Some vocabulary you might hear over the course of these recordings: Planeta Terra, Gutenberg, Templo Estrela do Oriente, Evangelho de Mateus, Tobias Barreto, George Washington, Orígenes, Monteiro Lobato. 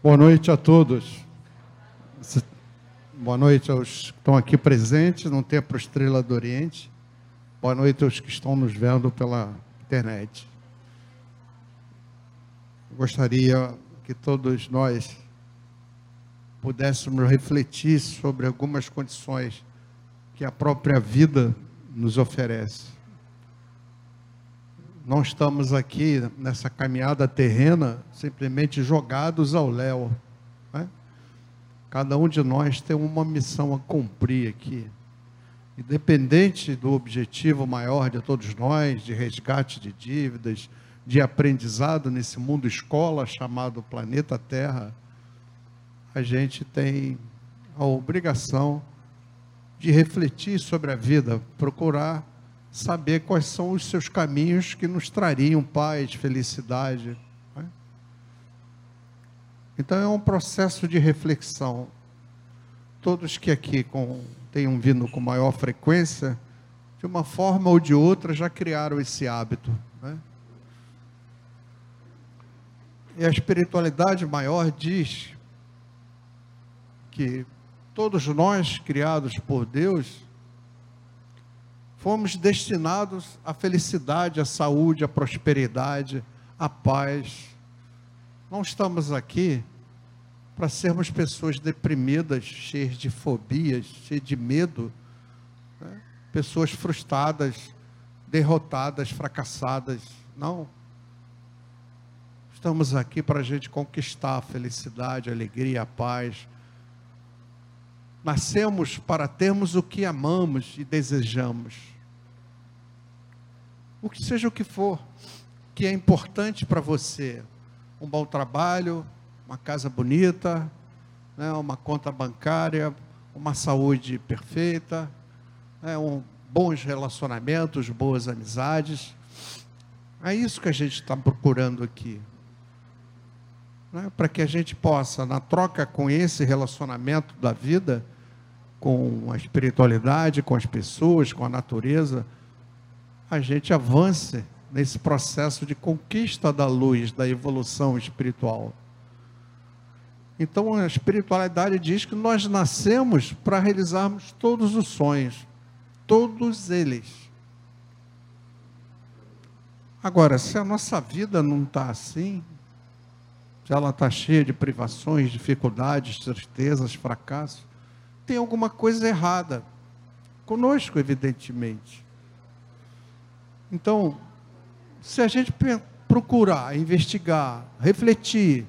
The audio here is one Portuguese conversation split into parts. Boa noite a todos. Boa noite aos que estão aqui presentes no Templo Estrela do Oriente. Boa noite aos que estão nos vendo pela internet. Gostaria que todos nós pudéssemos refletir sobre algumas condições que a própria vida nos oferece. Não estamos aqui nessa caminhada terrena simplesmente jogados ao léu, né? Cada um de nós tem uma missão a cumprir aqui. Independente do objetivo maior de todos nós, de resgate de dívidas, de aprendizado nesse mundo escola chamado Planeta Terra, a gente tem a obrigação de refletir sobre a vida, procurar saber quais são os seus caminhos que nos trariam paz, felicidade, né? Então é um processo de reflexão. Todos que aqui tenham vindo com maior frequência, de uma forma ou de outra, já criaram esse hábito, né? E a espiritualidade maior diz que todos nós, criados por Deus, fomos destinados à felicidade, à saúde, à prosperidade, à paz. Não estamos aqui para sermos pessoas deprimidas, cheias de fobias, cheias de medo, né? Pessoas frustradas, derrotadas, fracassadas. Não. Estamos aqui para a gente conquistar a felicidade, a alegria, a paz. Nascemos para termos o que amamos e desejamos. O que seja o que for, que é importante para você, um bom trabalho, uma casa bonita, né, uma conta bancária, uma saúde perfeita, né, bons relacionamentos, boas amizades. É isso que a gente está procurando aqui, né? Para que a gente possa, na troca com esse relacionamento da vida, com a espiritualidade, com as pessoas, com a natureza, a gente avance nesse processo de conquista da luz, da evolução espiritual. Então a espiritualidade diz que nós nascemos para realizarmos todos os sonhos, todos eles. Agora, se a nossa vida não está assim, se ela está cheia de privações, dificuldades, tristezas, fracassos, tem alguma coisa errada conosco, evidentemente. Então, se a gente procurar, investigar, refletir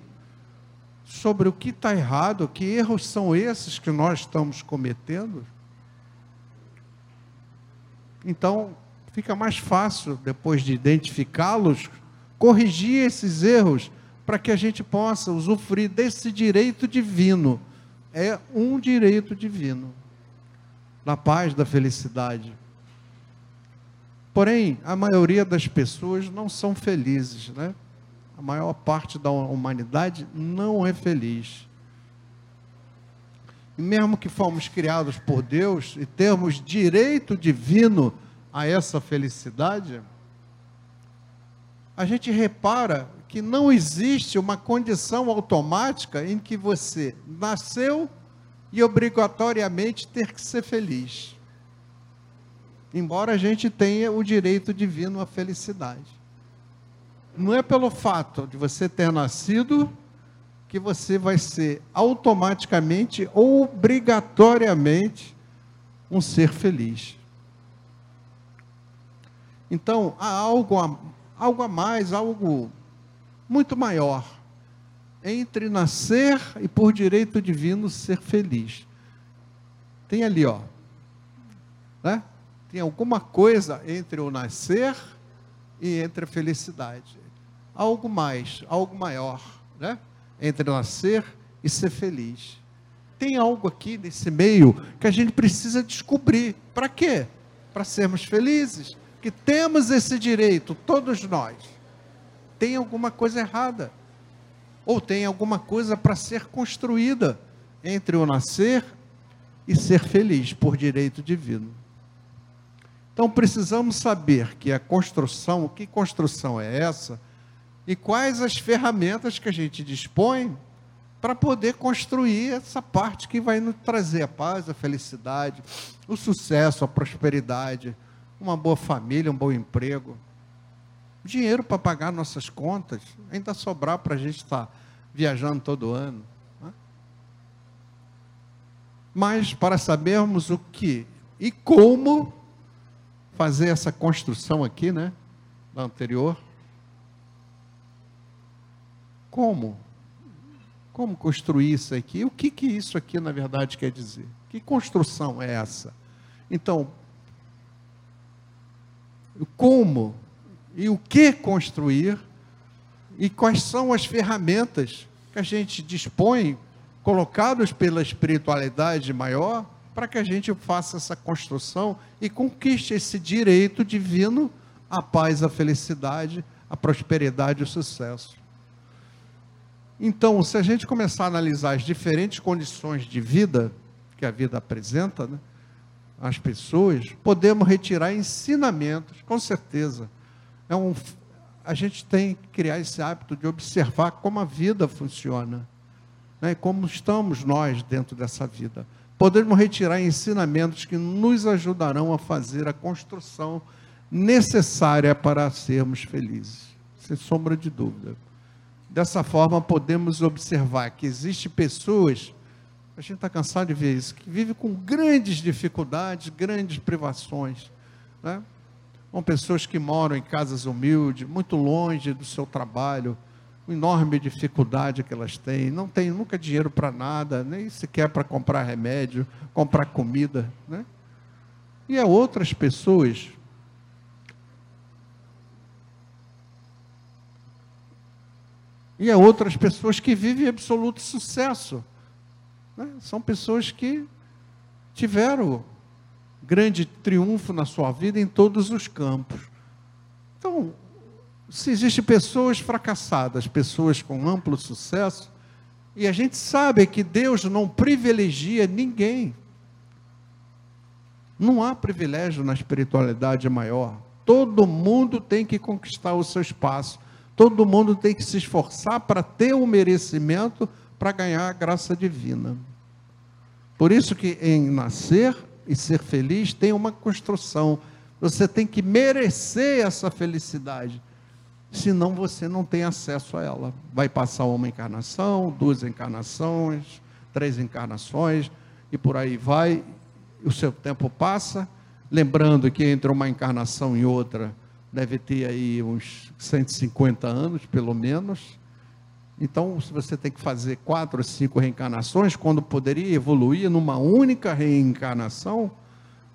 sobre o que está errado, que erros são esses que nós estamos cometendo, então fica mais fácil, depois de identificá-los, corrigir esses erros, para que a gente possa usufruir desse direito divino. É um direito divino, da paz, da felicidade. Porém, a maioria das pessoas não são felizes, né? A maior parte da humanidade não é feliz. E mesmo que fomos criados por Deus e temos direito divino a essa felicidade, a gente repara que não existe uma condição automática em que você nasceu e obrigatoriamente ter que ser feliz, embora a gente tenha o direito divino à felicidade. Não é pelo fato de você ter nascido que você vai ser automaticamente ou obrigatoriamente um ser feliz. Então, há algo a mais, algo muito maior entre nascer e, por direito divino, ser feliz. Tem ali, ó, né? Tem alguma coisa entre o nascer e entre a felicidade. Algo mais, algo maior, né? Entre nascer e ser feliz. Tem algo aqui nesse meio que a gente precisa descobrir. Para quê? Para sermos felizes. Que temos esse direito, todos nós. Tem alguma coisa errada, ou tem alguma coisa para ser construída entre o nascer e ser feliz, por direito divino. Então precisamos saber que a construção, que construção é essa, e quais as ferramentas que a gente dispõe para poder construir essa parte que vai nos trazer a paz, a felicidade, o sucesso, a prosperidade, uma boa família, um bom emprego, dinheiro para pagar nossas contas, ainda sobrar para a gente estar viajando todo ano, né? Mas para sabermos o que e como fazer essa construção aqui, né, da anterior, como construir isso aqui, o que isso aqui na verdade quer dizer, que construção é essa? Então, como e o que construir, e quais são as ferramentas que a gente dispõe, colocadas pela espiritualidade maior, para que a gente faça essa construção e conquiste esse direito divino à paz, à felicidade, à prosperidade e ao sucesso. Então, se a gente começar a analisar as diferentes condições de vida que a vida apresenta, né, às pessoas, podemos retirar ensinamentos, com certeza. A gente tem que criar esse hábito de observar como a vida funciona, né, como estamos nós dentro dessa vida. Podemos retirar ensinamentos que nos ajudarão a fazer a construção necessária para sermos felizes, sem sombra de dúvida. Dessa forma, podemos observar que existem pessoas, a gente está cansado de ver isso, que vivem com grandes dificuldades, grandes privações, né? São pessoas que moram em casas humildes, muito longe do seu trabalho, uma enorme dificuldade que elas têm, não tem nunca dinheiro para nada, nem sequer para comprar remédio, comprar comida, né? E há outras pessoas que vivem absoluto sucesso, né? São pessoas que tiveram grande triunfo na sua vida em todos os campos. Então, se existem pessoas fracassadas, pessoas com amplo sucesso, e a gente sabe que Deus não privilegia ninguém, não há privilégio na espiritualidade maior, todo mundo tem que conquistar o seu espaço, todo mundo tem que se esforçar para ter o merecimento, para ganhar a graça divina. Por isso que em nascer e ser feliz tem uma construção, você tem que merecer essa felicidade, senão você não tem acesso a ela, vai passar uma encarnação, 2 encarnações, 3 encarnações, e por aí vai, o seu tempo passa, lembrando que entre uma encarnação e outra, deve ter aí uns 150 anos, pelo menos. Então, se você tem que fazer 4 ou 5 reencarnações, quando poderia evoluir numa única reencarnação,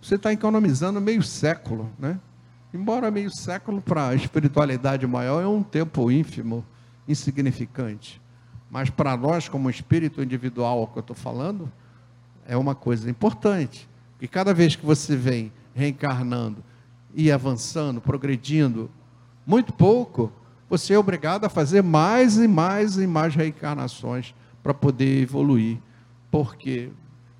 você está economizando meio século, né? Embora meio século para a espiritualidade maior é um tempo ínfimo, insignificante, mas para nós como espírito individual, que eu estou falando, é uma coisa importante, porque cada vez que você vem reencarnando e avançando, progredindo muito pouco, você é obrigado a fazer mais e mais e mais reencarnações para poder evoluir, porque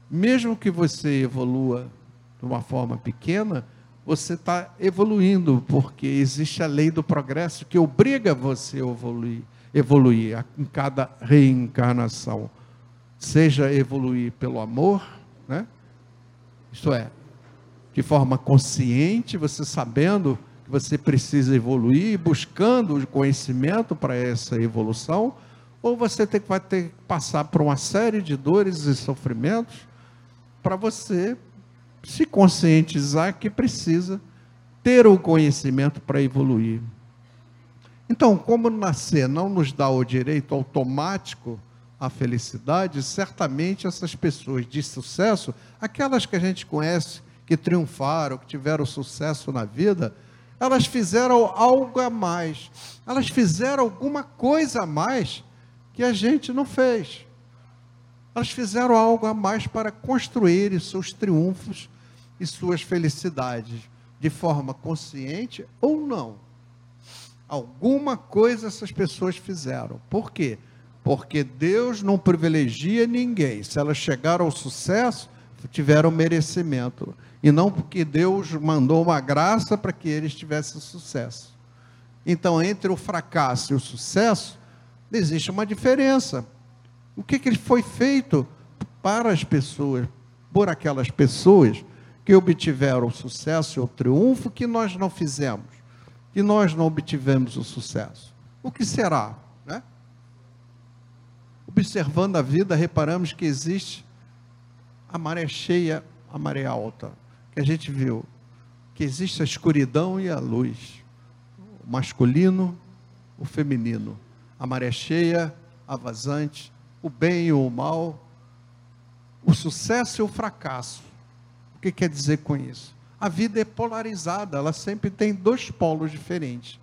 mesmo que você evolua de uma forma pequena, você está evoluindo, porque existe a lei do progresso que obriga você a evoluir em cada reencarnação, seja evoluir pelo amor, né? Isto é, de forma consciente, você sabendo que você precisa evoluir, buscando o conhecimento para essa evolução, ou você vai ter que passar por uma série de dores e sofrimentos para você se conscientizar que precisa ter o conhecimento para evoluir. Então, como nascer não nos dá o direito automático à felicidade, certamente essas pessoas de sucesso, aquelas que a gente conhece, que triunfaram, que tiveram sucesso na vida, elas fizeram algo a mais, elas fizeram alguma coisa a mais que a gente não fez, elas fizeram algo a mais para construir seus triunfos e suas felicidades, de forma consciente ou não, alguma coisa essas pessoas fizeram. Por quê? Porque Deus não privilegia ninguém, se elas chegaram ao sucesso, tiveram merecimento, e não porque Deus mandou uma graça para que eles tivessem sucesso. Então, entre o fracasso e o sucesso, existe uma diferença, O que que foi feito para as pessoas, por aquelas pessoas que obtiveram sucesso ou triunfo, que nós não fizemos, que nós não obtivemos o sucesso? O que será, né? Observando a vida, reparamos que existe a maré cheia, a maré alta, que a gente viu, que existe a escuridão e a luz, o masculino, o feminino, a maré cheia, a vazante, o bem e o mal, o sucesso e o fracasso. O que quer dizer com isso? A vida é polarizada, ela sempre tem dois polos diferentes.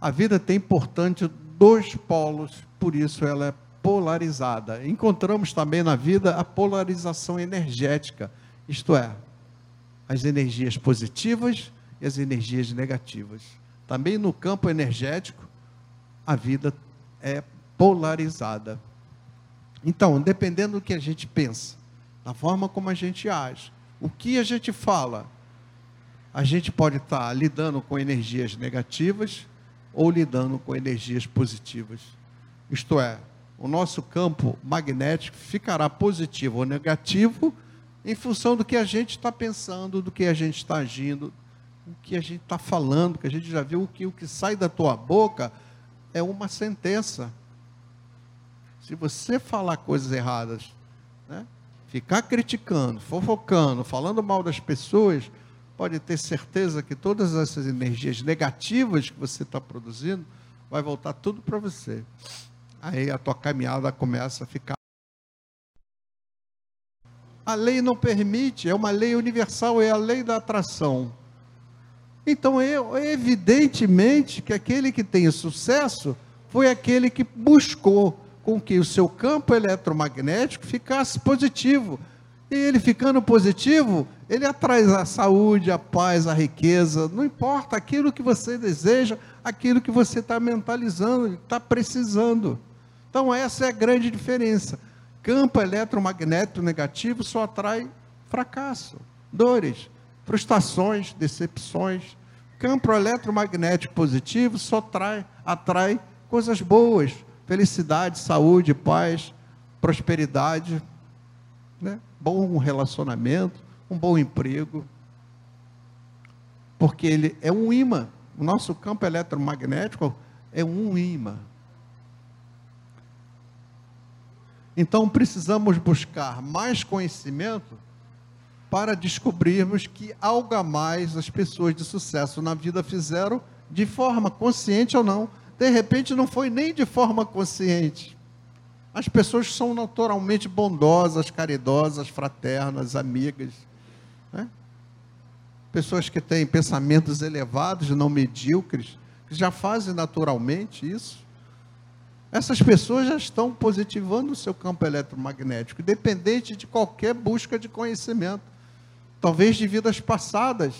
A vida tem, portanto, dois polos, por isso ela é polarizada. Encontramos também na vida a polarização energética, isto é, as energias positivas e as energias negativas. Também no campo energético, a vida é polarizada. Então, dependendo do que a gente pensa, da forma como a gente age, o que a gente fala, a gente pode estar lidando com energias negativas ou lidando com energias positivas. Isto é, o nosso campo magnético ficará positivo ou negativo em função do que a gente está pensando, do que a gente está agindo, do que a gente está falando, que a gente já viu que o que sai da tua boca é uma sentença. Se você falar coisas erradas, né, ficar criticando, fofocando, falando mal das pessoas, pode ter certeza que todas essas energias negativas que você está produzindo, vai voltar tudo para você. Aí a tua caminhada começa a ficar... A lei não permite, é uma lei universal, é a lei da atração. Então, é evidentemente que aquele que tem sucesso foi aquele que buscou com que o seu campo eletromagnético ficasse positivo. E ele ficando positivo, ele atrai a saúde, a paz, a riqueza, não importa aquilo que você deseja, aquilo que você está mentalizando, está precisando. Então, essa é a grande diferença. Campo eletromagnético negativo só atrai fracasso, dores, frustrações, decepções. Campo eletromagnético positivo só atrai coisas boas, felicidade, saúde, paz, prosperidade, né? Bom relacionamento, um bom emprego, porque ele é um ímã. O nosso campo eletromagnético é um ímã. Então, precisamos buscar mais conhecimento para descobrirmos que algo a mais as pessoas de sucesso na vida fizeram, de forma consciente ou não. De repente, não foi nem de forma consciente. As pessoas são naturalmente bondosas, caridosas, fraternas, amigas, né? Pessoas que têm pensamentos elevados, não medíocres, que já fazem naturalmente isso. Essas pessoas já estão positivando o seu campo eletromagnético, independente de qualquer busca de conhecimento, talvez de vidas passadas.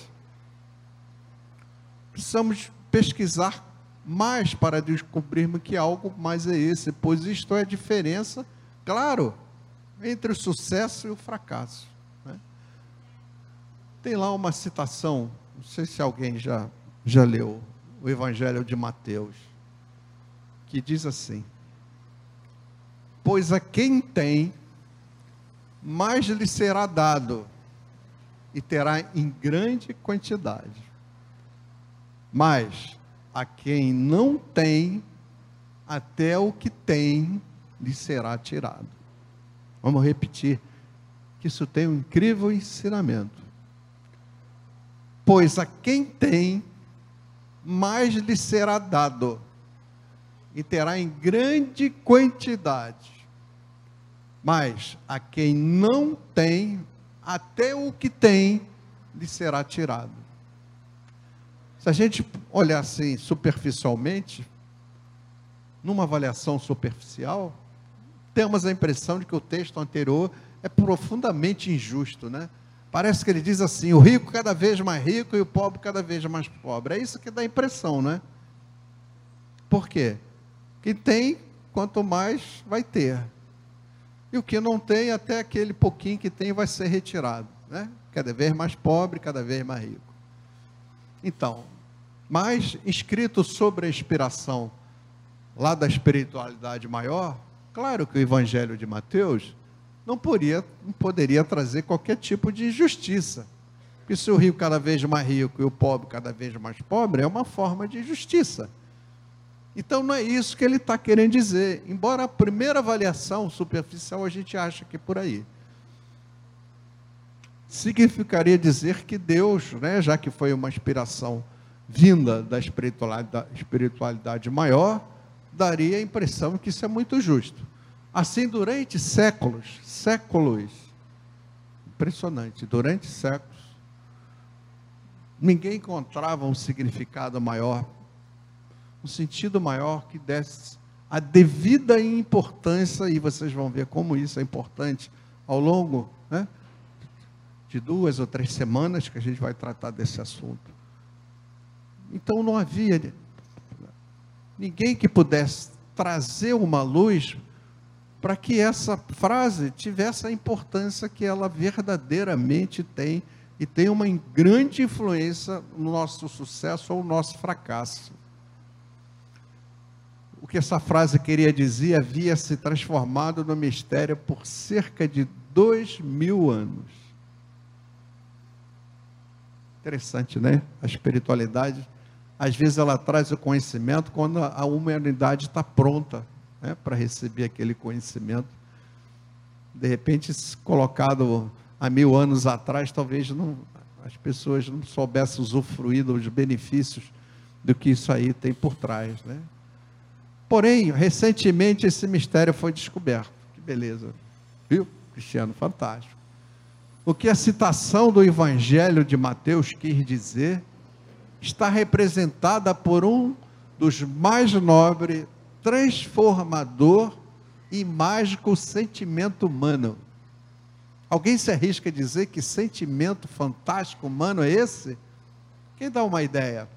Precisamos pesquisar mais para descobrirmos que algo mais é esse, pois isto é a diferença, claro, entre o sucesso e o fracasso, né? Tem lá uma citação, não sei se alguém já leu, o Evangelho de Mateus, que diz assim: pois a quem tem, mais lhe será dado, e terá em grande quantidade, mas a quem não tem, até o que tem lhe será tirado. Vamos repetir, que isso tem um incrível ensinamento. Pois a quem tem, mais lhe será dado, e terá em grande quantidade. Mas a quem não tem, até o que tem lhe será tirado. Se a gente olhar assim superficialmente, numa avaliação superficial, temos a impressão de que o texto anterior é profundamente injusto, né? Parece que ele diz assim: o rico cada vez mais rico e o pobre cada vez mais pobre. É isso que dá a impressão, né? Por quê? Quem tem, quanto mais vai ter. E o que não tem, até aquele pouquinho que tem vai ser retirado, né? Cada vez mais pobre, cada vez mais rico. Então, mas escrito sobre a inspiração lá da espiritualidade maior, Claro que o Evangelho de Mateus não poderia trazer qualquer tipo de injustiça. Porque se o rico cada vez mais rico e o pobre cada vez mais pobre, é uma forma de injustiça. Então, não é isso que ele está querendo dizer. Embora a primeira avaliação superficial, a gente acha que é por aí. Significaria dizer que Deus, né, já que foi uma inspiração vinda da espiritualidade maior, daria a impressão que isso é muito justo. Assim, durante séculos, impressionante, durante séculos, ninguém encontrava um significado maior, um sentido maior que desse a devida importância, e vocês vão ver como isso é importante ao longo, né, de 2 ou 3 semanas que a gente vai tratar desse assunto. Então não havia ninguém que pudesse trazer uma luz para que essa frase tivesse a importância que ela verdadeiramente tem, e tem uma grande influência no nosso sucesso ou no nosso fracasso. O que essa frase queria dizer havia se transformado no mistério por cerca de 2000 anos. Interessante, né? A espiritualidade, às vezes, ela traz o conhecimento quando a humanidade está pronta, né, para receber aquele conhecimento. De repente, colocado há 1000 anos atrás, talvez as pessoas não soubessem usufruir dos benefícios do que isso aí tem por trás, né? Porém, recentemente, esse mistério foi descoberto. Que beleza, viu, Cristiano? Fantástico. O que a citação do Evangelho de Mateus quis dizer está representada por um dos mais nobres, transformador e mágico sentimento humano. Alguém se arrisca a dizer que sentimento fantástico humano é esse? Quem dá uma ideia?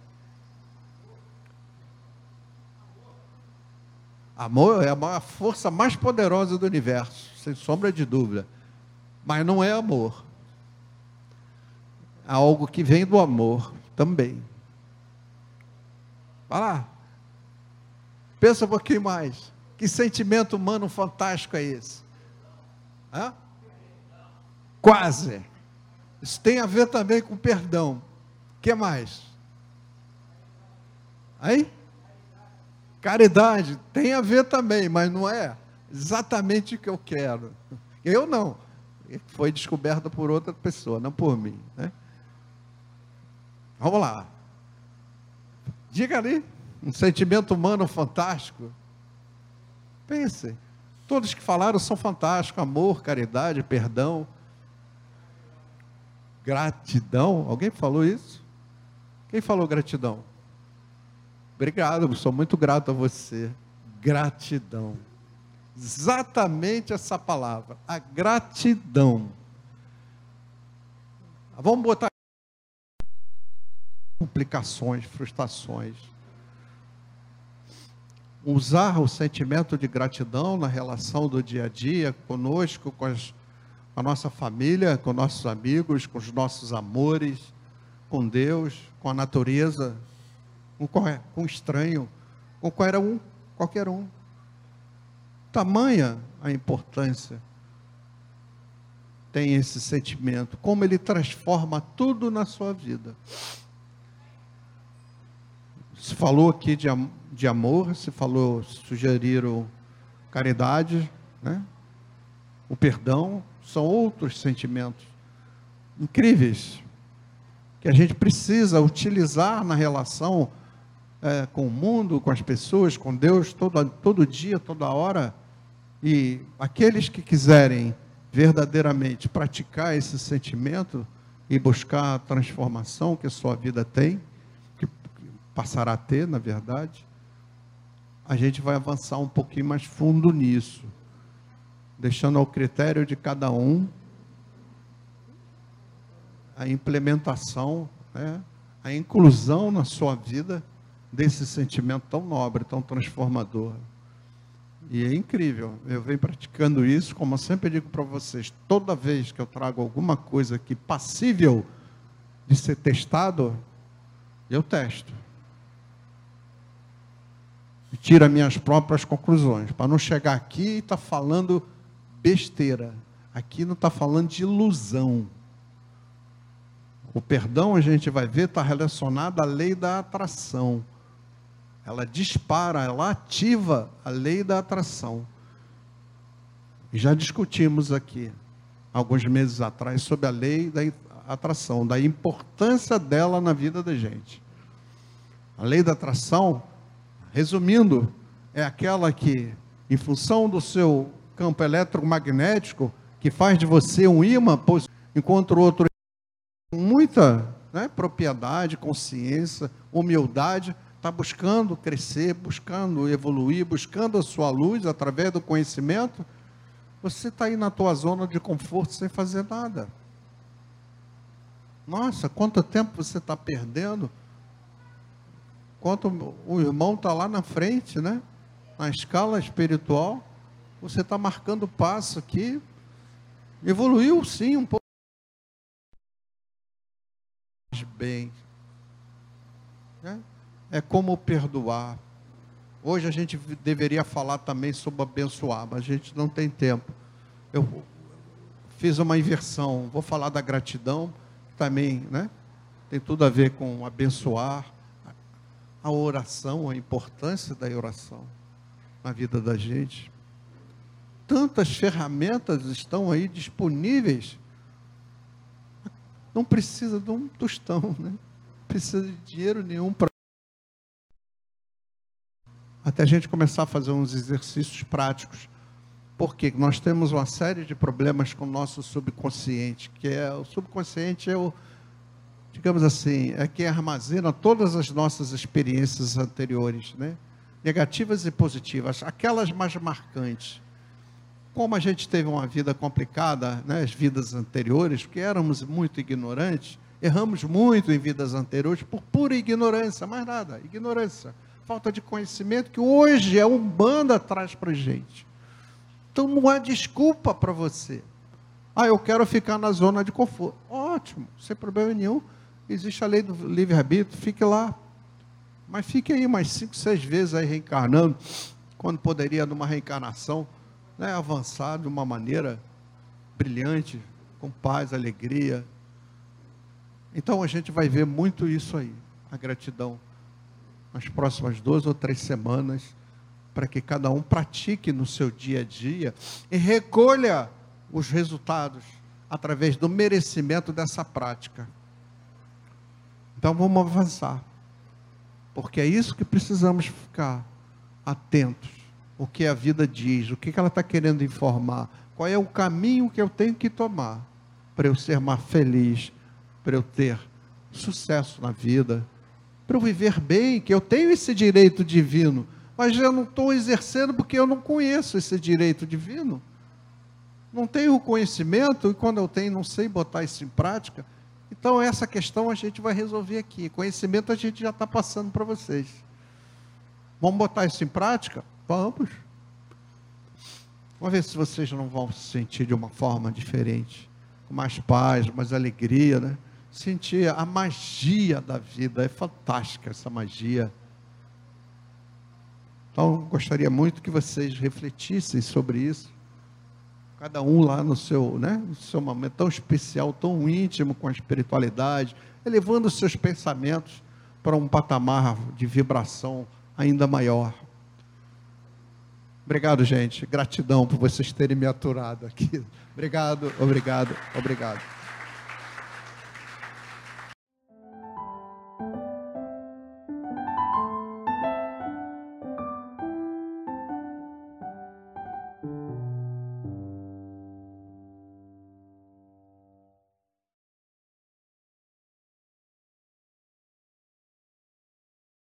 Amor é a força mais poderosa do universo, sem sombra de dúvida. Mas não é amor. Há algo que vem do amor também. Vai lá. Pensa um pouquinho mais. Que sentimento humano fantástico é esse? Hã? Quase. Isso tem a ver também com perdão. O que mais? Aí? Caridade tem a ver também, mas não é exatamente o que eu quero. Eu não. Foi descoberta por outra pessoa, não por mim, né? Vamos lá. Diga ali. Um sentimento humano fantástico. Pense. Todos que falaram são fantásticos. Amor, caridade, perdão. Gratidão. Alguém falou isso? Quem falou gratidão? Obrigado, sou muito grato a você. Gratidão. Exatamente essa palavra, a gratidão. Vamos botar complicações, frustrações. Usar o sentimento de gratidão na relação do dia a dia, conosco, com a nossa família, com nossos amigos, com os nossos amores, com Deus, com a natureza, com o estranho, com qualquer um. Tamanha a importância tem esse sentimento, como ele transforma tudo na sua vida. Se falou aqui de amor, se falou, sugeriram caridade, né? O perdão, são outros sentimentos incríveis que a gente precisa utilizar na relação com o mundo, com as pessoas, com Deus, todo dia, toda hora. E aqueles que quiserem verdadeiramente praticar esse sentimento e buscar a transformação que a sua vida tem, que passará a ter, na verdade, a gente vai avançar um pouquinho mais fundo nisso, deixando ao critério de cada um a implementação, né, a inclusão na sua vida desse sentimento tão nobre, tão transformador. E é incrível, eu venho praticando isso, como eu sempre digo para vocês, toda vez que eu trago alguma coisa que passível de ser testado, eu testo. e tiro as minhas próprias conclusões, para não chegar aqui e estar falando besteira. Aqui não está falando de ilusão. O perdão, a gente vai ver, está relacionado à lei da atração. Ela dispara, ela ativa a lei da atração. Já discutimos aqui, alguns meses atrás, sobre a lei da atração, da importância dela na vida da gente. A lei da atração, resumindo, é aquela que, em função do seu campo eletromagnético, que faz de você um ímã, enquanto o outro com muita propriedade, consciência, humildade, está buscando crescer, buscando evoluir, buscando a sua luz através do conhecimento. Você está aí na tua zona de conforto sem fazer nada. Nossa, quanto tempo você está perdendo, quanto o irmão está lá na frente, na escala espiritual, você está marcando o passo aqui, evoluiu sim um pouco, mas bem, é como perdoar. Hoje a gente deveria falar também sobre abençoar, mas a gente não tem tempo. Eu fiz uma inversão, vou falar da gratidão, também, tem tudo a ver com abençoar. A oração, a importância da oração na vida da gente. Tantas ferramentas estão aí disponíveis, não precisa de um tostão, não precisa de dinheiro nenhum para... Até a gente começar a fazer uns exercícios práticos, porque nós temos uma série de problemas com o nosso subconsciente, que é, o subconsciente é o, digamos assim, é quem armazena todas as nossas experiências anteriores, negativas e positivas, aquelas mais marcantes. Como a gente teve uma vida complicada, as vidas anteriores, porque éramos muito ignorantes, erramos muito em vidas anteriores por pura ignorância, mais nada, ignorância. Falta de conhecimento que hoje a Umbanda traz para a gente. Então não há desculpa para você. Eu quero ficar na zona de conforto. Ótimo, sem problema nenhum. Existe a lei do livre-arbítrio, fique lá. Mas fique aí mais 5, 6 vezes aí reencarnando, quando poderia, numa reencarnação, avançar de uma maneira brilhante, com paz, alegria. Então a gente vai ver muito isso aí, a gratidão, nas próximas 2 ou 3 semanas, para que cada um pratique no seu dia a dia e recolha os resultados através do merecimento dessa prática. Então vamos avançar, porque é isso que precisamos ficar atentos, o que a vida diz, o que ela está querendo informar, qual é o caminho que eu tenho que tomar para eu ser mais feliz, para eu ter sucesso na vida, para eu viver bem, que eu tenho esse direito divino, mas eu não estou exercendo porque eu não conheço esse direito divino, não tenho o conhecimento, e quando eu tenho, não sei botar isso em prática. Então essa questão a gente vai resolver aqui, conhecimento a gente já está passando para vocês. Vamos botar isso em prática? Vamos. Vamos ver se vocês não vão se sentir de uma forma diferente, com mais paz, mais alegria, sentir a magia da vida, é fantástica essa magia. Então gostaria muito que vocês refletissem sobre isso, cada um lá no seu, no seu momento tão especial, tão íntimo com a espiritualidade, elevando os seus pensamentos para um patamar de vibração ainda maior. Obrigado, gente, gratidão por vocês terem me aturado aqui, obrigado, obrigado, obrigado.